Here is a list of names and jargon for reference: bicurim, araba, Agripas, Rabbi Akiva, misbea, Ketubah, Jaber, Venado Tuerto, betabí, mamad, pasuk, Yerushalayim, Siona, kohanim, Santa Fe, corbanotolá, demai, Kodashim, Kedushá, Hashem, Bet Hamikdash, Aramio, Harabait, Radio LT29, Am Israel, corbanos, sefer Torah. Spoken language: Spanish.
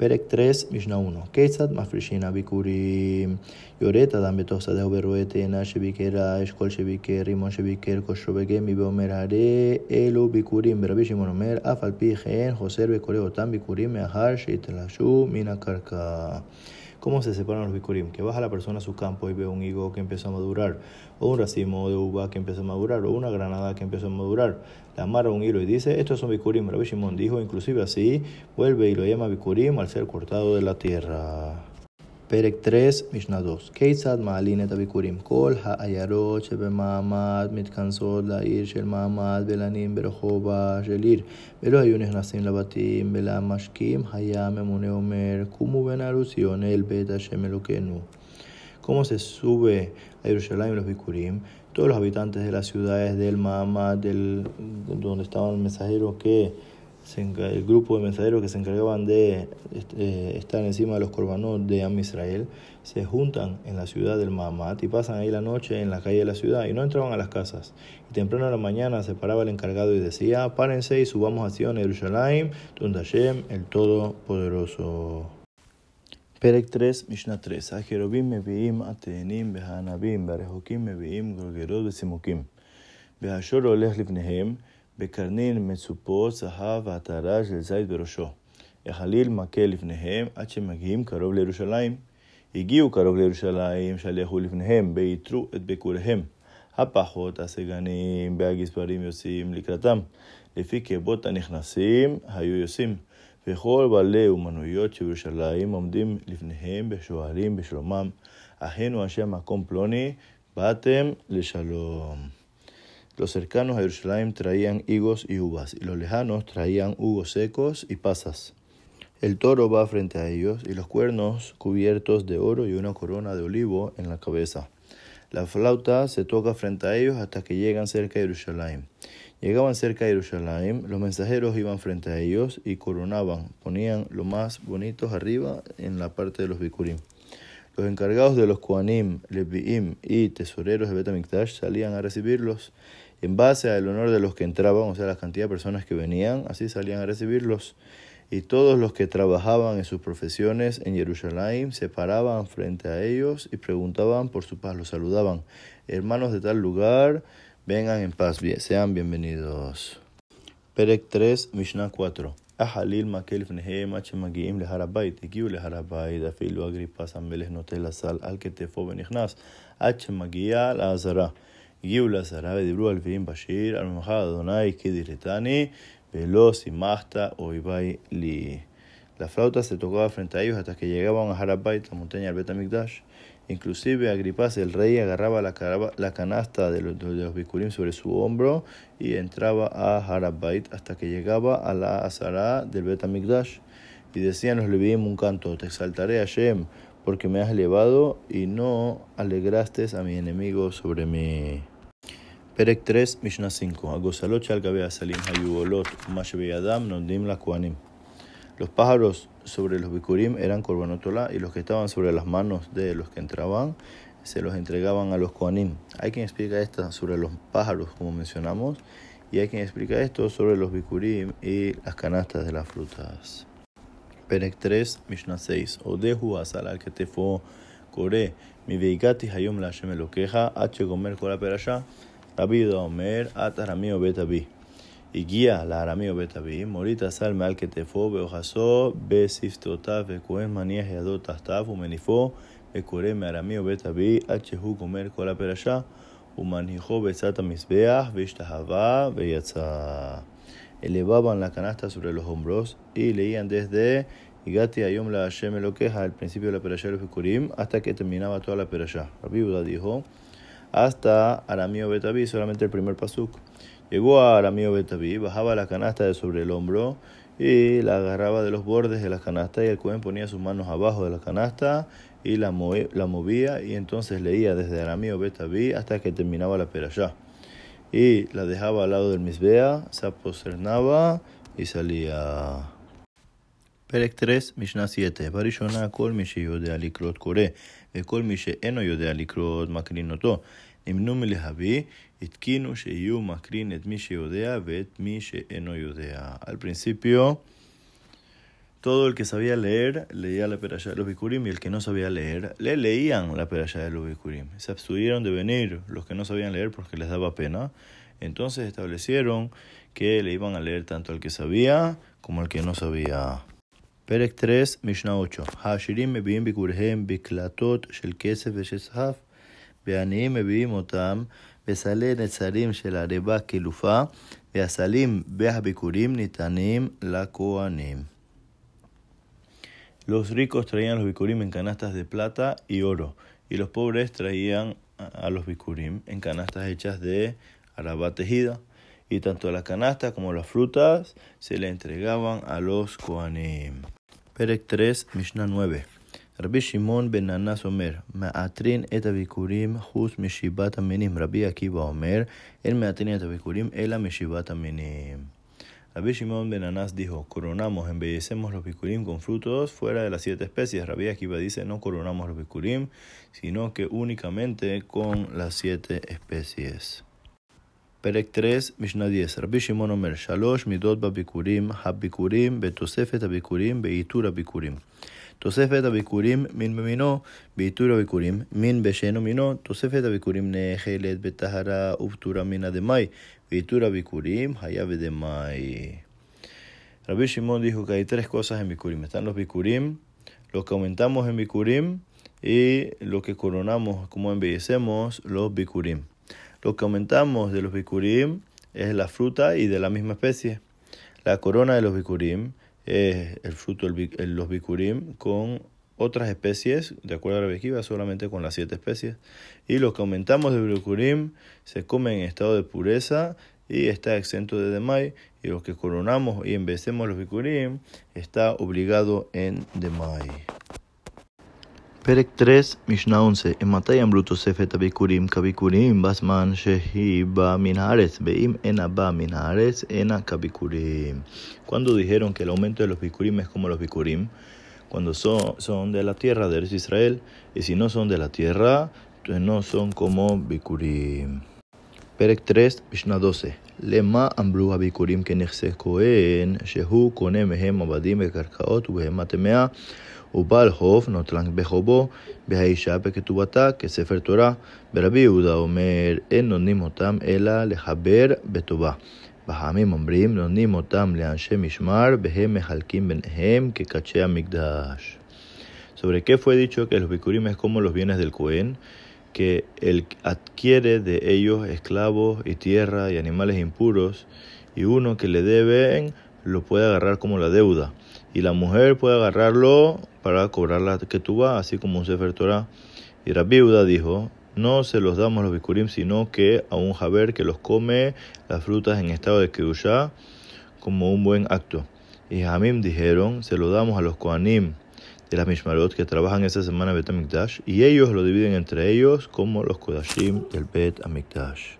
Perek 3, Mishnah 1. Ketzat mafrishina bicurim. Yoreta dame tosa de oberuete na shebikera, eshkol shebiker, rimon shebiker, koshobegem, y beomerare, elu bicurim, Rabbi Shimon Ben Anas, afalpijen, joser becoreotan bicurim, meahar, sheitlashu, minakarka. ¿Cómo se separan los bicurim? Que baja la persona a su campo y ve un higo que empieza a madurar, o un racimo de uva que empieza a madurar, o una granada que empieza a madurar. La amarra un hilo y dice, estos son bicurim. Rabbi Shimon dijo, inclusive así, vuelve y lo llama bicurim al ser cortado de la tierra. Perek 3, Mishnah 2. Keitzad ma'alinet abikurim. Kol ha'ayarot shebe mamad mitkansod la'ir shel mamad velanim berchova shelir velo hayu nechnasim labatim vela mashkim haya memune omer kumu ben alusion el bet Hashem Elokeinu. ¿Cómo se sube a Yerushalayim los bikurim? Todos los habitantes de las ciudades del Mahamat, donde estaban los mensajeros que el grupo de mensajeros que se encargaban de estar encima de los corbanos de Am Israel, se juntan en la ciudad del Mahamat y pasan ahí la noche en la calle de la ciudad y no entraban a las casas. Y temprano en la mañana se paraba el encargado y decía, párense y subamos a Siona, Yerushalayim, donde Hashem, el Todopoderoso. Perek 3, Mishnah 3. Ajerovim meviim atenim behanabim berejokim meviim gorgerot besimukim behashor oleh lifnehem בקרנין מצופו, זהב והטהרה של זית בראשו. החליל מכה לפניהם עד שמגיעים קרוב לירושלים. הגיעו קרוב לירושלים, שלחו לפניהם, ביתרו את ביקוריהם. הפחות, הסגנים, והגזברים יוצאים לקראתם. לפי קיבות הנכנסים, היו יוצאים. וכל בעלי אומנויות שבירושלים עומדים לפניהם בשוערים בשלומם. אחינו השם מקום פלוני, באתם לשלום. Los cercanos a Jerusalén traían higos y uvas, y los lejanos traían higos secos y pasas. El toro va frente a ellos, y los cuernos cubiertos de oro y una corona de olivo en la cabeza. La flauta se toca frente a ellos hasta que llegan cerca de Jerusalén. Llegaban cerca de Jerusalén, los mensajeros iban frente a ellos y coronaban, ponían lo más bonitos arriba en la parte de los bicurim. Los encargados de los kohanim, Leviim y tesoreros de Bet Hamikdash salían a recibirlos. En base al honor de los que entraban, o sea, la cantidad de personas que venían, así salían a recibirlos. Y todos los que trabajaban en sus profesiones en Jerusalén se paraban frente a ellos y preguntaban por su paz. Los saludaban. Hermanos de tal lugar, vengan en paz, sean bienvenidos. Perek 3, Mishnah 4. Ahalil makel fnehem achemagiim le Harabait, igiu le Harabait, afilu Agripas amelech notela sal al que te fo benichnas, achemagia la Azara, igiu la Azara vedibru alvim bashir al mamad Adonai kidiretani velos y masta oibai li. La flauta se tocaba frente a ellos hasta que llegaban a Harabait, la montaña del Bet Hamikdash. Inclusive Agripas, el rey, agarraba la canasta de los bicurim sobre su hombro y entraba a Harabait hasta que llegaba a la Azara del Bet Hamikdash. Y decían los Leviim un canto, te exaltaré Hashem, porque me has elevado y no alegraste a mi enemigo sobre mí. Perek 3, Mishnah 5. Agozalot shalgabea salim hayuolot mashbeyadam nondim la kohanim. Los pájaros sobre los bicurim eran corbanotolá y los que estaban sobre las manos de los que entraban se los entregaban a los kohanim. Hay quien explica esto sobre los pájaros, como mencionamos, y hay quien explica esto sobre los bicurim y las canastas de las frutas. Perek 3, Mishnah 6. Odehu asal al que te fo kore mi veigati hayom la Hashem elokeja ache gomer kol perasha rabida omer at aramio betabí. Y guía la Aramio betabí, morita salme al que te fo, beojaso, besiftotav, becoen manías y adotastav, umenifo, becoreme Aramio betabí, achehu comer cola perasha, umanijo besata misbea, vestahaba, beyatza. Elevaban la canasta sobre los hombros y leían desde Igati ayom la Hashem elokeja, al principio de la perasha de los bicurim, hasta que terminaba toda la perasha. Rabbi Akiva dijo, hasta Aramio betabí, solamente el primer pasuk. Llegó a Aramio betabí, bajaba la canasta de sobre el hombro y la agarraba de los bordes de la canasta y el cohen ponía sus manos abajo de la canasta y la movía y entonces leía desde Aramio betabí hasta que terminaba la perashá. Y la dejaba al lado del misbea, se aposternaba y salía. Perek 3, Mishnah 7. Barishona kol mi sheyodea likrot kore, vekol mi sheeno yodea likrot makrinoto. נמנו מלהביא, התקינו שיהיו מקרין את מי שיודע ואת מי שאינו יודע. Al principio Todo el que sabía leer leía la perasha de los bicurim, y el que no sabía leer le leían la perasha de los bicurim. Se abstuvieron de venir los que no sabían leer porque les daba pena. Entonces establecieron que le iban a leer tanto al que sabía como al que no sabía. Perek 3, Mishnah 8. Hashirim meviim bikurim biklatot shel kesef vesheshaf ve'aniim meviim otam ve'salei netzarim shel araba kelufa ve'asalim ve'habikurim nitanim la kohanim. Los ricos traían los bicurim en canastas de plata y oro, y los pobres traían a los bicurim en canastas hechas de araba tejida, y tanto las canastas como las frutas se le entregaban a los kohanim. Perek 3, Mishnah 9. Rabbi Shimon Ben Anas Omer, Ma'atrin et bikurim hus mishibat aminim. Rabbi Akiva Omer, el Ma'atrin et bikurim el mishibat aminim. Rabbi Shimon Ben Anas dijo: coronamos, embellecemos los bicurim con frutos fuera de las 7 especies. Rabbi Akiva dice: no coronamos los bicurim, sino que únicamente con las 7 especies. Perek 3, Mishnah 10. Rabbi Shimon Omer, Shalosh midot babikurim, habikurim, betosefet habikurim, beitur habikurim. Tosefet habikurim, min bemino, beitur habikurim, min besheno mino, tosefet habikurim nehelet betahara uptura mina demai, beitur habikurim, hayabe demai. Rabbi Shimon dijo que hay 3 cosas en bikurim. Están los bikurim, los que aumentamos en bikurim, y los que coronamos, como embellecemos, los bikurim. Lo que aumentamos de los bicurim es la fruta y de la misma especie. La corona de los bicurim es el fruto de los bicurim con otras especies, de acuerdo a la Rabbi Akiva, solamente con las 7 especies. Y los que aumentamos de bicurim se comen en estado de pureza y está exento de demai. Y los que coronamos y embellecemos los bicurim está obligado en demai. Perek 3, Mishnah 11. Ematay amru tosefet habikurim kabikurim basman shehi ba min haaretz beim ena ba min haaretz ena kabikurim. Cuando dijeron que el aumento de los bikurim es como los bikurim, cuando son de la tierra de Eretz Israel, y si no son de la tierra, entonces no son como bikurim. Perek 3, Mishnah 12. Lema amru habikurim kenechse kohen shehu kone mehem abadim bekarkaot ubehematemea Ubal Hof, Notlan Bejobo, Behaisha Ketubata, que sefer Torah, Berabiuda Omer, en Nonimotam, Ela, Le Jaber, Betobah, Bahamim Ombrim, Nonimotam, Le Anshe Mishmar, Behem Halkim Benhem, que Ketubah Hamikdash. ¿Sobre qué fue dicho que los bicurim es como los bienes del Cohen, que él adquiere de ellos esclavos y tierra y animales impuros, y uno que le deben lo puede agarrar como la deuda, y la mujer puede agarrarlo para cobrar la Ketubah, así como un sefer Torah? Y la viuda dijo: no se los damos los bikurim, sino que a un jaber que los come las frutas en estado de Kedushá, como un buen acto. Y Hamim dijeron: se lo damos a los kohanim de las Mishmarot que trabajan esa semana en Bet Hamikdash, y ellos lo dividen entre ellos como los kodashim del Bet Hamikdash.